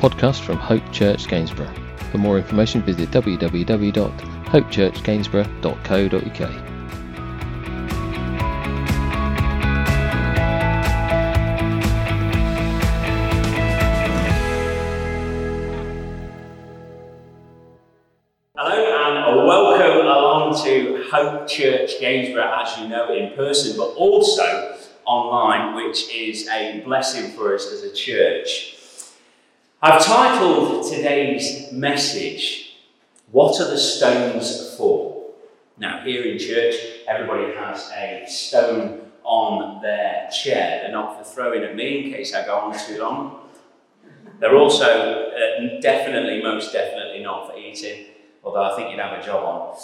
podcast from Hope Church Gainsborough. For more information, visit www.hopechurchgainsborough.co.uk. Hope Church Gainsborough, as you know, in person, but also online, which is a blessing for us as a church. I've titled today's message, What Are the Stones For? Now, here in church, everybody has a stone on their chair. They're not for throwing at me in case I go on too long. They're also most definitely not for eating, although I think you'd have a job on.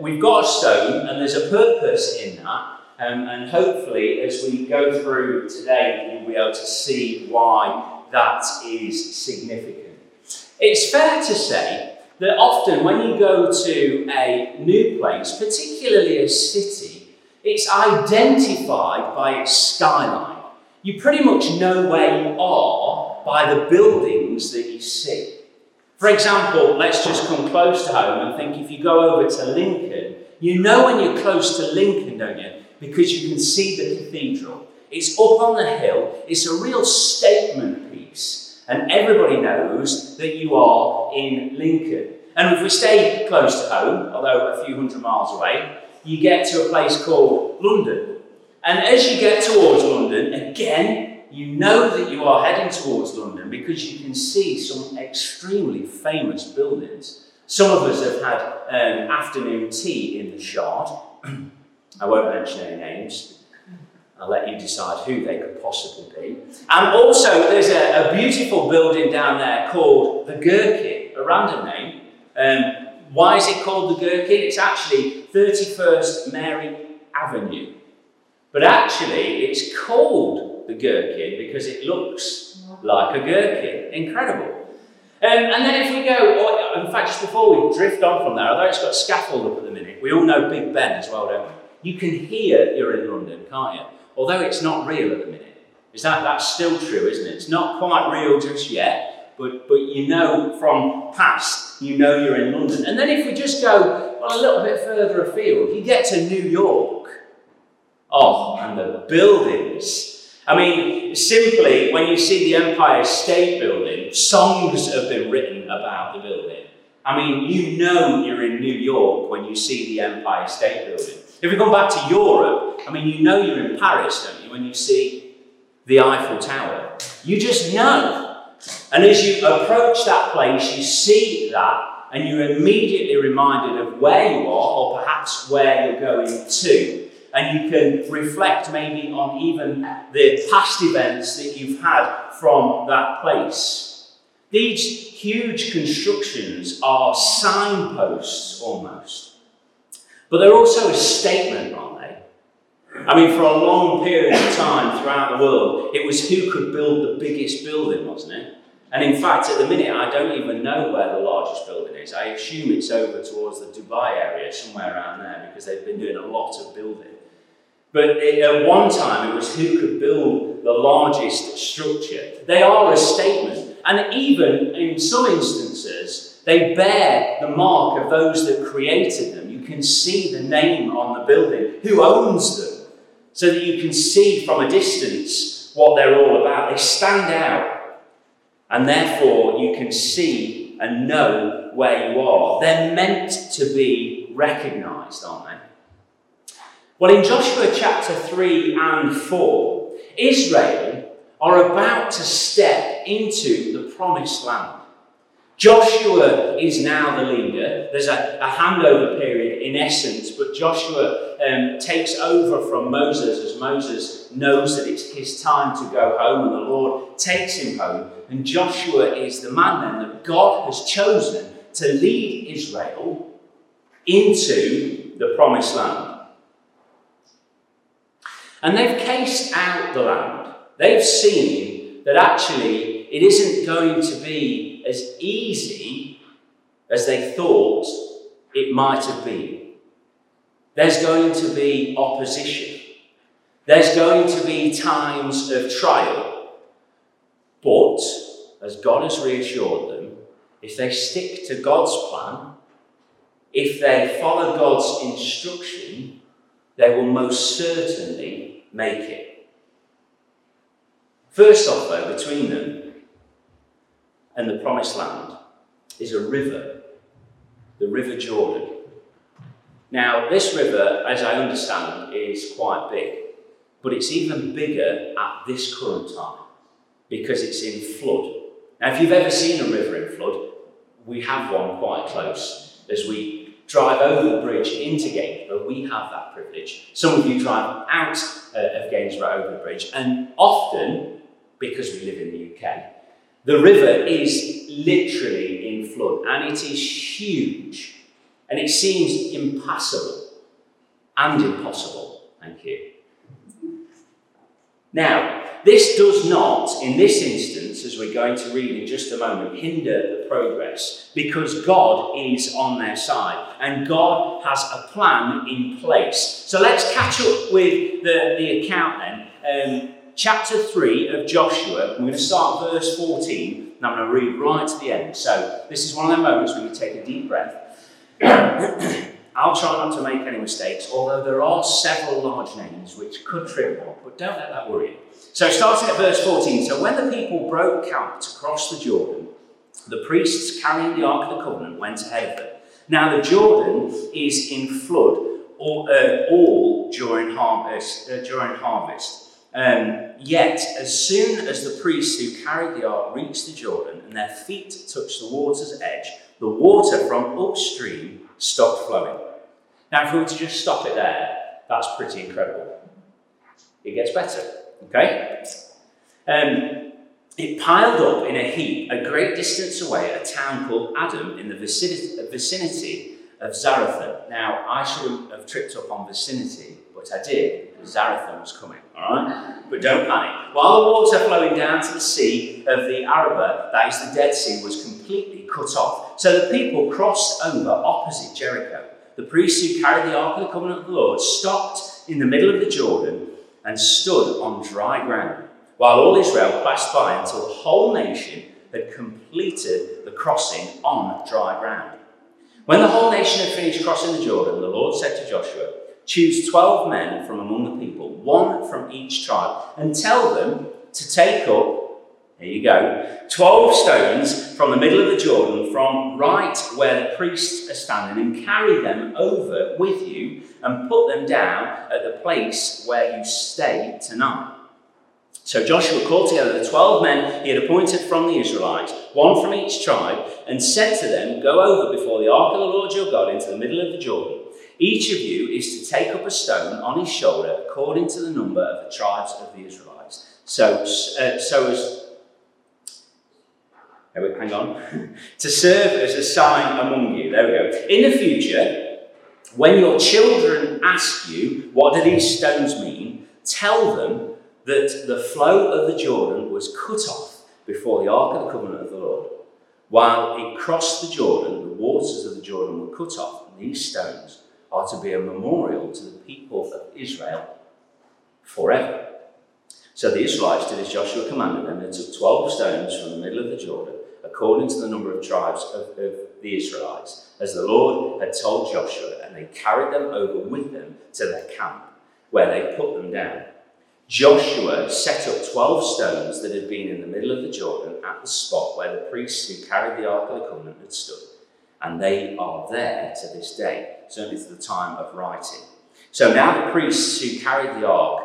We've got a stone, and there's a purpose in that. And hopefully, as we go through today, we'll be able to see why that is significant. It's fair to say that often when you go to a new place, particularly a city, it's identified by its skyline. You pretty much know where you are by the buildings that you see. For example, let's just come close to home and think if you go over to Lincoln, you know when you're close to Lincoln, don't you? Because you can see the cathedral. It's up on the hill. It's a real statement piece. And everybody knows that you are in Lincoln. And if we stay close to home, although a few hundred miles away, you get to a place called London. And as you get towards London, again, you know that you are heading towards London because you can see some extremely famous buildings. Some of us have had afternoon tea in the Shard. I won't mention any names. I'll let you decide who they could possibly be. And also there's a beautiful building down there called the Gherkin, a random name. Why is it called the Gherkin? It's actually 31st Mary Avenue. But actually it's called the Gherkin because it looks like a gherkin. Incredible. And then if we go, in fact, just before we drift on from there, although it's got a scaffold up at the minute, we all know Big Ben as well, don't we? You can hear you're in London, can't you? Although it's not real at the minute. That's still true, isn't it? It's not quite real just yet, but you know from past, you know you're in London. And then if we just go a little bit further afield, you get to New York. Oh, and the buildings. I mean, simply, when you see the Empire State Building, songs have been written about the building. I mean, you know you're in New York when you see the Empire State Building. If we come back to Europe, I mean, you know you're in Paris, don't you, when you see the Eiffel Tower. You just know. And as you approach that place, you see that, and you're immediately reminded of where you are, or perhaps where you're going to. And you can reflect maybe on even the past events that you've had from that place. These huge constructions are signposts almost. But they're also a statement, aren't they? I mean, for a long period of time throughout the world, it was who could build the biggest building, wasn't it? And in fact, at the minute, I don't even know where the largest building is. I assume it's over towards the Dubai area, somewhere around there, because they've been doing a lot of building. But at one time, it was who could build the largest structure. They are a statement. And even in some instances, they bear the mark of those that created them. You can see the name on the building, who owns them, so that you can see from a distance what they're all about. They stand out. And therefore, you can see and know where you are. They're meant to be recognised, aren't they? Well, in Joshua chapter 3 and 4, Israel are about to step into the Promised Land. Joshua is now the leader. There's a handover period in essence, but Joshua takes over from Moses as Moses knows that it's his time to go home, and the Lord takes him home. And Joshua is the man then that God has chosen to lead Israel into the Promised Land. And they've cased out the land. They've seen that actually it isn't going to be as easy as they thought it might have been. There's going to be opposition. There's going to be times of trial. But as God has reassured them, if they stick to God's plan, if they follow God's instruction, they will most certainly make it. First off, though, between them and the Promised Land is a river, the River Jordan. Now, this river, as I understand, is quite big, but it's even bigger at this current time because it's in flood. Now, if you've ever seen a river in flood, we have one quite close. As we drive over the bridge into Gainsborough, we have that privilege. Some of you drive out of Gainsborough over the bridge, and often, because we live in the UK, the river is literally in flood, and it is huge, and it seems impassable and impossible. Thank you. Now, this does not, in this instance, as we're going to read in just a moment, hinder the progress, because God is on their side and God has a plan in place. So let's catch up with the account then. Chapter 3 of Joshua, I'm going to start verse 14 and I'm going to read right to the end. So this is one of the moments where you take a deep breath. I'll try not to make any mistakes, although there are several large names which could trip one, but don't let that worry you. So starting at verse 14, so when the people broke camp to cross the Jordan, the priests carrying the Ark of the Covenant went ahead of them. Now the Jordan is in flood all during harvest. Yet, as soon as the priests who carried the ark reached the Jordan and their feet touched the water's edge, the water from upstream stopped flowing. Now, if we were to just stop it there, that's pretty incredible. It gets better, okay? It piled up in a heap a great distance away at a town called Adam in the vicinity of Zarathon. Now, I shouldn't have tripped up on vicinity, but I did. Zarathon was coming, all right? But don't panic. While the water flowing down to the Sea of the Arabah, that is the Dead Sea, was completely cut off. So the people crossed over opposite Jericho. The priests who carried the Ark of the Covenant of the Lord stopped in the middle of the Jordan and stood on dry ground, while all Israel passed by until the whole nation had completed the crossing on dry ground. When the whole nation had finished crossing the Jordan, the Lord said to Joshua, "Choose 12 men from among the people, one from each tribe, and tell them to take up," there you go, 12 stones from the middle of the Jordan, from right where the priests are standing, and carry them over with you and put them down at the place where you stay tonight." So Joshua called together the 12 men he had appointed from the Israelites, one from each tribe, and said to them, "Go over before the ark of the Lord your God into the middle of the Jordan. Each of you is to take up a stone on his shoulder according to the number of the tribes of the Israelites." To serve as a sign among you. There we go. In the future, when your children ask you, "What do these stones mean?" tell them that the flow of the Jordan was cut off before the Ark of the Covenant of the Lord. While it crossed the Jordan, the waters of the Jordan were cut off, and these stones are to be a memorial to the people of Israel forever. So the Israelites did as Joshua commanded them. They took 12 stones from the middle of the Jordan, according to the number of tribes of the Israelites, as the Lord had told Joshua, and they carried them over with them to their camp, where they put them down. Joshua set up 12 stones that had been in the middle of the Jordan at the spot where the priests who carried the Ark of the Covenant had stood. And they are there to this day, certainly to the time of writing. So now the priests who carried the ark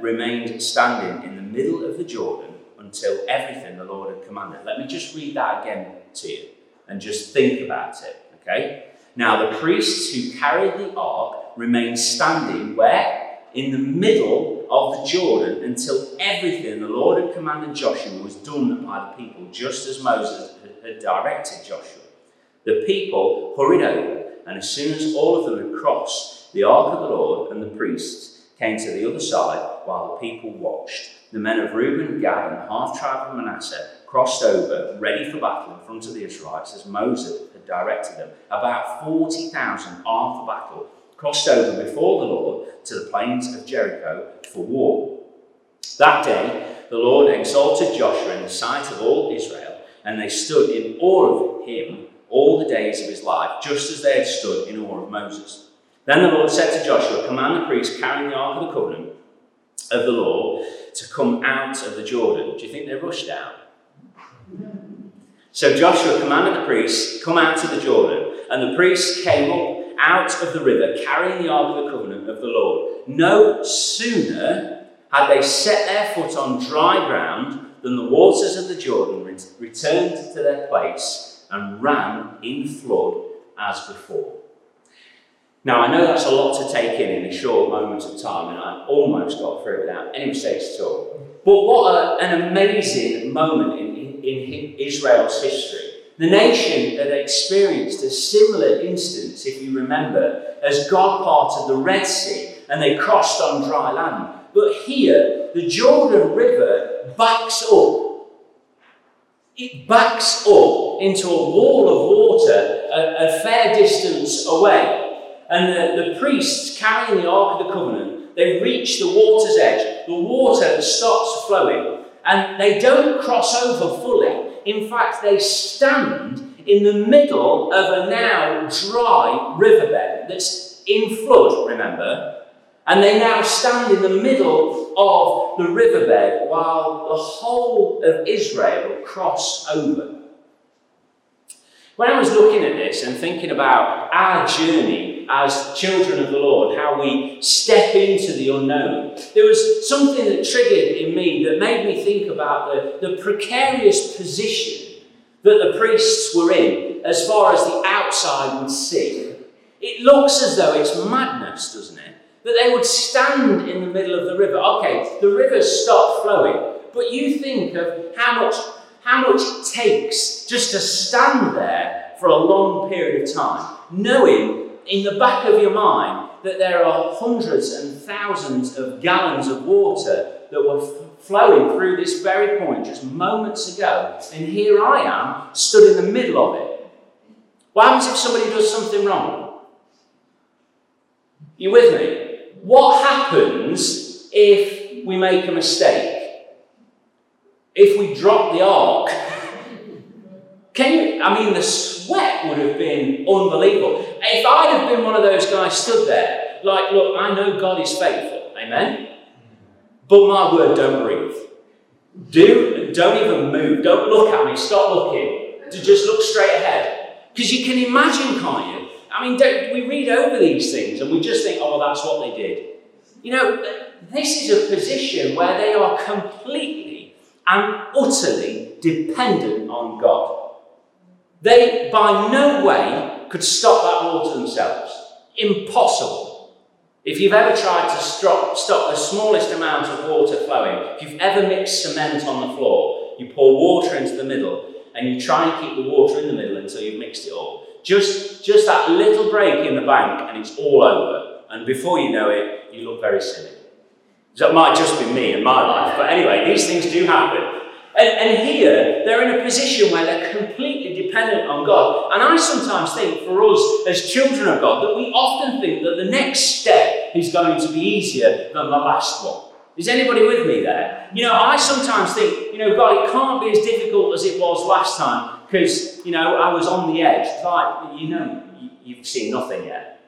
remained standing in the middle of the Jordan until everything the Lord had commanded. Let me just read that again to you and just think about it, okay? Now the priests who carried the ark remained standing where? In the middle of the Jordan until everything the Lord had commanded Joshua was done by the people, just as Moses had directed Joshua. The people hurried over, and as soon as all of them had crossed, the ark of the Lord and the priests came to the other side while the people watched. The men of Reuben, Gad, and the half-tribe of Manasseh crossed over, ready for battle in front of the Israelites, as Moses had directed them. About 40,000 armed for battle crossed over before the Lord to the plains of Jericho for war. That day, the Lord exalted Joshua in the sight of all Israel, and they stood in awe of him all the days of his life, just as they had stood in awe of Moses. Then the Lord said to Joshua, command the priests carrying the Ark of the Covenant of the law to come out of the Jordan. Do you think they rushed out? So Joshua commanded the priests, come out of the Jordan. And the priests came up out of the river, carrying the Ark of the Covenant of the Lord. No sooner had they set their foot on dry ground than the waters of the Jordan returned to their place and ran in flood as before. Now, I know that's a lot to take in a short moment of time, and I almost got through without any mistakes at all. But what an amazing moment in Israel's history. The nation had experienced a similar instance, if you remember, as God parted the Red Sea and they crossed on dry land. But here, the Jordan River backs up. It backs up into a wall of water a fair distance away. And the priests carrying the Ark of the Covenant, they reach the water's edge. The water starts flowing, and they don't cross over fully. In fact, they stand in the middle of a now dry riverbed that's in flood, remember? And they now stand in the middle of the riverbed while the whole of Israel cross over. When I was looking at this and thinking about our journey as children of the Lord, how we step into the unknown, there was something that triggered in me that made me think about the precarious position that the priests were in as far as the outside would see. It looks as though it's madness, doesn't it? That they would stand in the middle of the river. Okay, the river stopped flowing, but you think of how much it takes just to stand there for a long period of time, knowing in the back of your mind that there are hundreds and thousands of gallons of water that were flowing through this very point just moments ago. And here I am, stood in the middle of it. What happens if somebody does something wrong? You with me? What happens if we make a mistake? If we dropped the ark, the sweat would have been unbelievable. If I'd have been one of those guys stood there, like, look, I know God is faithful, amen? But my word, don't breathe. Don't even move, don't look at me, stop looking. Just look straight ahead. Because you can imagine, can't you? We read over these things and we just think, oh, well, that's what they did. This is a position where they are completely and utterly dependent on God. They by no way could stop that water themselves. Impossible. If you've ever tried to stop the smallest amount of water flowing, if you've ever mixed cement on the floor, you pour water into the middle and you try and keep the water in the middle until you've mixed it all. Just that little break in the bank and it's all over. And before you know it, you look very silly. That might just be me in my life, but anyway, these things do happen. And here, they're in a position where they're completely dependent on God. And I sometimes think, for us as children of God, that we often think that the next step is going to be easier than the last one. Is anybody with me there? I sometimes think, God, it can't be as difficult as it was last time, because, I was on the edge. It's like, you've seen nothing yet.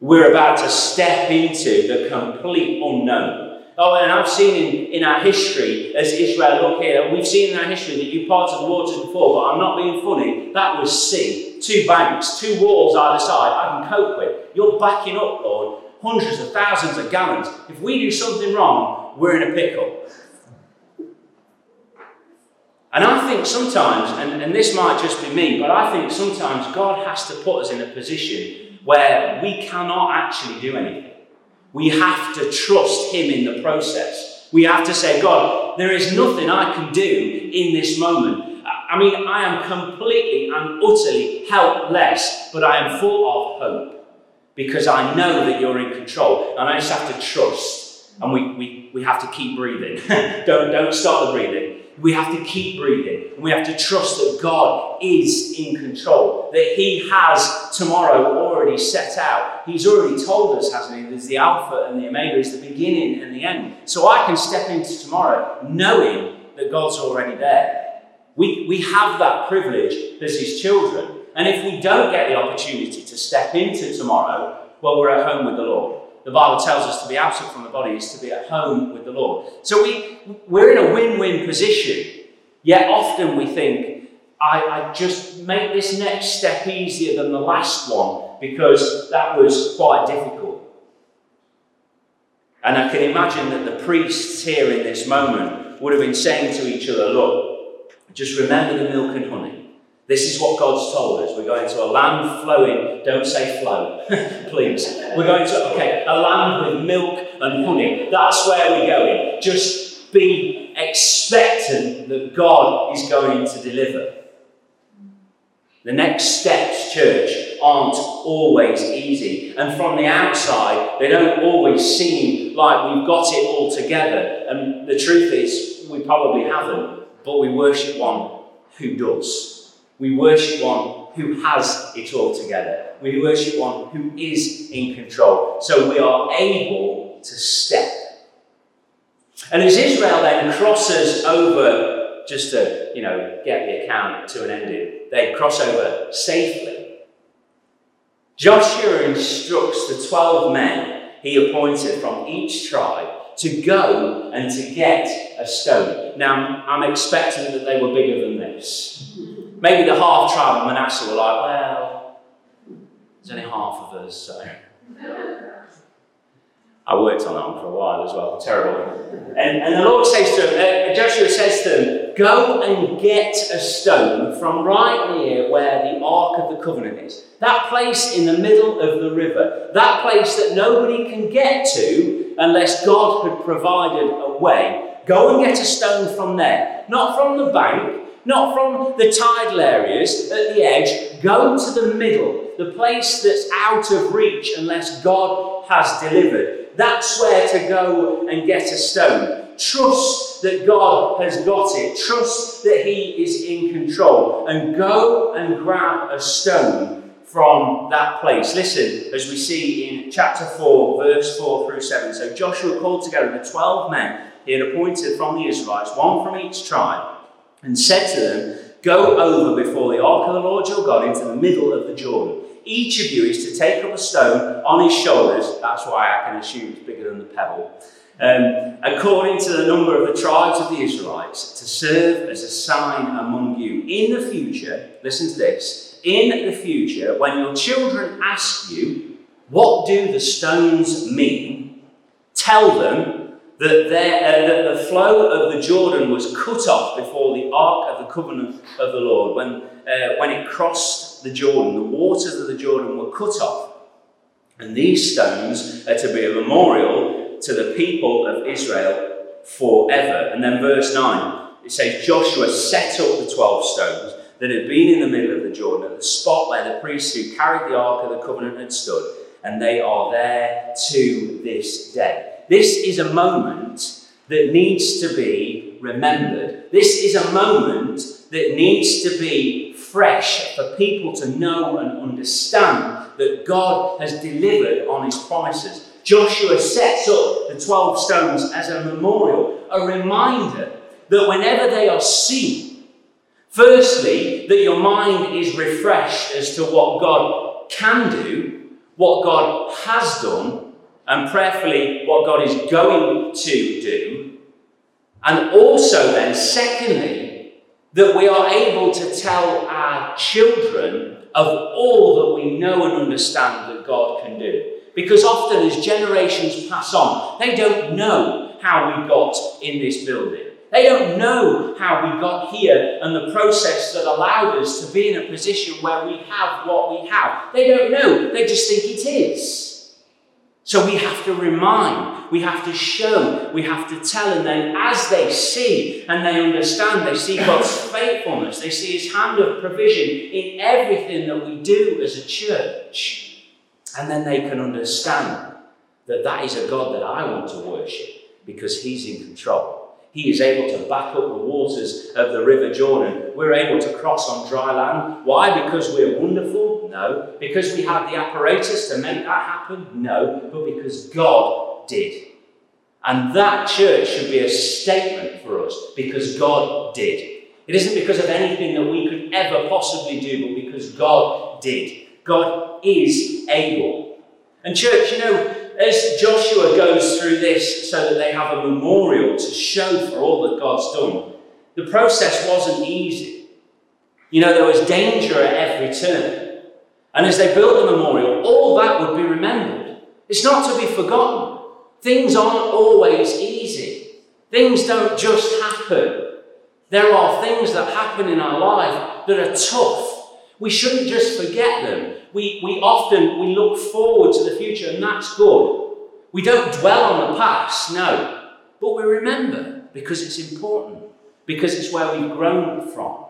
We're about to step into the complete unknown. Oh, and I've seen in our history, as Israel, look here, we've seen in our history that you parted the waters before, but I'm not being funny. That was sea, two banks, two walls either side, I can cope with. You're backing up, Lord, hundreds of thousands of gallons. If we do something wrong, we're in a pickle. And I think sometimes, and this might just be me, but I think sometimes God has to put us in a position where we cannot actually do anything. We have to trust him in the process. We have to say, God, there is nothing I can do in this moment. I am completely and utterly helpless, but I am full of hope because I know that you're in control, and I just have to trust. And we have to keep breathing. Don't stop the breathing. we have to keep breathing, and we have to trust that God is in control, that He has tomorrow already set out. He's already told us, hasn't He? There's the Alpha and the Omega, is the beginning and the end. So I can step into tomorrow knowing that God's already there. We have that privilege as His children. And if we don't get the opportunity to step into tomorrow, well, we're at home with the Lord. The Bible tells us to be absent from the body is to be at home with the Lord. So we're in a win-win position, yet often we think, I just make this next step easier than the last one because that was quite difficult. And I can imagine that the priests here in this moment would have been saying to each other, look, just remember the milk and honey. This is what God's told us. We're going to a land flowing, don't say flow, please. We're going to, a land with milk and honey. That's where we're going. Just be expectant that God is going to deliver. The next steps, church, aren't always easy. And from the outside, they don't always seem like we've got it all together. And the truth is, we probably haven't, but we worship one who does. We worship one who has it all together. We worship one who is in control. So we are able to step. And as Israel then crosses over, just to, get the account to an ending, they cross over safely. Joshua instructs the 12 men he appointed from each tribe to go and to get a stone. Now, I'm expecting that they were bigger than this. Maybe the half tribe of Manasseh were like, well, there's only half of us, so. I worked on that one for a while as well, terrible. And the Lord says to them, Joshua says to them, go and get a stone from right near where the Ark of the Covenant is. That place in the middle of the river, that place that nobody can get to unless God had provided a way. Go and get a stone from there, not from the bank, not from the tidal areas at the edge. Go to the middle, the place that's out of reach unless God has delivered. That's where to go and get a stone. Trust that God has got it. Trust that He is in control. And go and grab a stone from that place. Listen, as we see in chapter 4, verse 4 through 7. So Joshua called together the 12 men he had appointed from the Israelites, one from each tribe, and said to them, go over before the ark of the Lord your God into the middle of the Jordan. Each of you is to take up a stone on his shoulders. That's why I can assume it's bigger than the pebble. According to the number of the tribes of the Israelites, to serve as a sign among you. In the future, listen to this, in the future, when your children ask you, what do the stones mean? Tell them that the flow of the Jordan was cut off before the Ark of the Covenant of the Lord. When it crossed the Jordan, the waters of the Jordan were cut off. And these stones are to be a memorial to the people of Israel forever. And then verse 9, it says, Joshua set up the 12 stones that had been in the middle of the Jordan, at the spot where the priests who carried the Ark of the Covenant had stood. And they are there to this day. This is a moment that needs to be remembered. This is a moment that needs to be fresh for people to know and understand that God has delivered on His promises. Joshua sets up the 12 stones as a memorial, a reminder that whenever they are seen, firstly, that your mind is refreshed as to what God can do, what God has done, and prayerfully what God is going to do. And also then, secondly, that we are able to tell our children of all that we know and understand that God can do. Because often as generations pass on, they don't know how we got in this building. They don't know how we got here and the process that allowed us to be in a position where we have what we have. They don't know, they just think it is. So we have to remind, we have to show, we have to tell, and then as they see and they understand, they see God's faithfulness, they see His hand of provision in everything that we do as a church, and then they can understand that that is a God that I want to worship because He's in control. He is able to back up the waters of the River Jordan. We're able to cross on dry land. Why? Because we're wonderful? No. Because we have the apparatus to make that happen? No. But because God did. And that church should be a statement for us, because God did. It isn't because of anything that we could ever possibly do, but because God did. God is able. And church, you know, as Joshua goes through this so that they have a memorial to show for all that God's done, the process wasn't easy. You know, there was danger at every turn. And as they built the memorial, all that would be remembered. It's not to be forgotten. Things aren't always easy. Things don't just happen. There are things that happen in our life that are tough. We shouldn't just forget them. We often look forward to the future, and that's good. We don't dwell on the past, no. But we remember, because it's important. Because it's where we've grown from.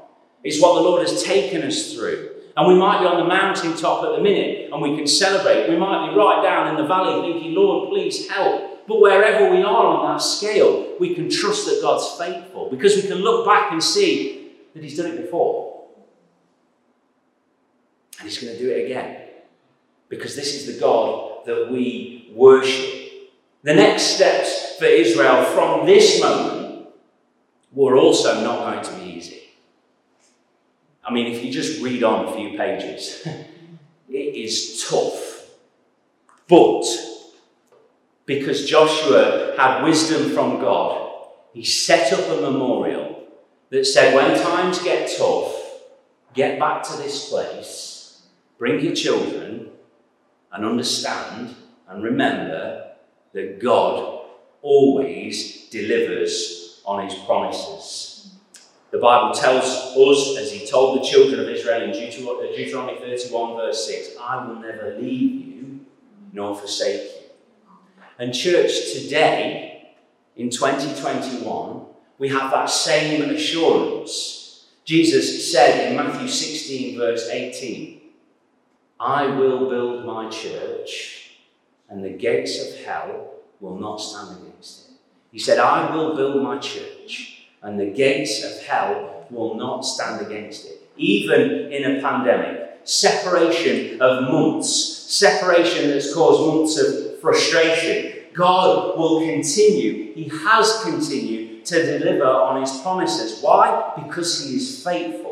It's what the Lord has taken us through. And we might be on the mountaintop at the minute, and we can celebrate. We might be right down in the valley thinking, Lord, please help. But wherever we are on that scale, we can trust that God's faithful. Because we can look back and see that he's done it before. And he's going to do it again, because this is the God that we worship. The next steps for Israel from this moment were also not going to be easy. I mean, if you just read on a few pages, it is tough. But because Joshua had wisdom from God, he set up a memorial that said, when times get tough, get back to this place. Bring your children and understand and remember that God always delivers on his promises. The Bible tells us, as he told the children of Israel in Deuteronomy 31 verse 6, I will never leave you nor forsake you. And church, today in 2021, we have that same assurance. Jesus said in Matthew 16 verse 18, I will build my church, and the gates of hell will not stand against it. He said, I will build my church, and the gates of hell will not stand against it. Even in a pandemic, separation of months, separation that's caused months of frustration, God will continue. He has continued to deliver on his promises. Why? Because he is faithful.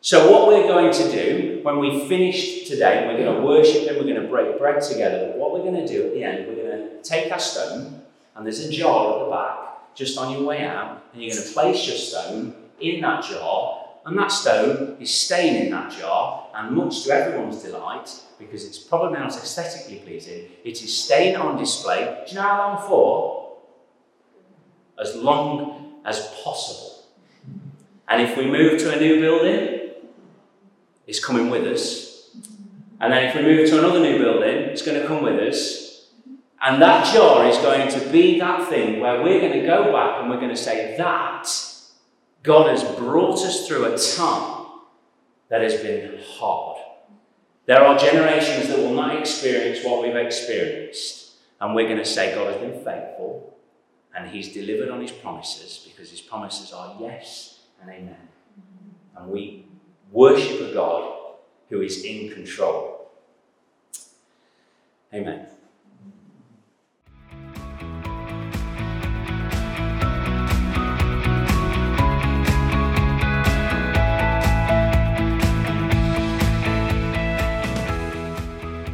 So what we're going to do when we finish today, we're going to worship and we're going to break bread together. But what we're going to do at the end, we're going to take our stone, and there's a jar at the back, just on your way out, and you're going to place your stone in that jar, and that stone is staying in that jar, and much to everyone's delight, because it's probably not aesthetically pleasing, it is staying on display. Do you know how long for? As long as possible. And if we move to a new building, it's coming with us. And then if we move to another new building, it's going to come with us. And that jar is going to be that thing where we're going to go back and we're going to say that God has brought us through a time that has been hard. There are generations that will not experience what we've experienced. And we're going to say God has been faithful and he's delivered on his promises, because his promises are yes and amen. And we worship a God who is in control. Amen.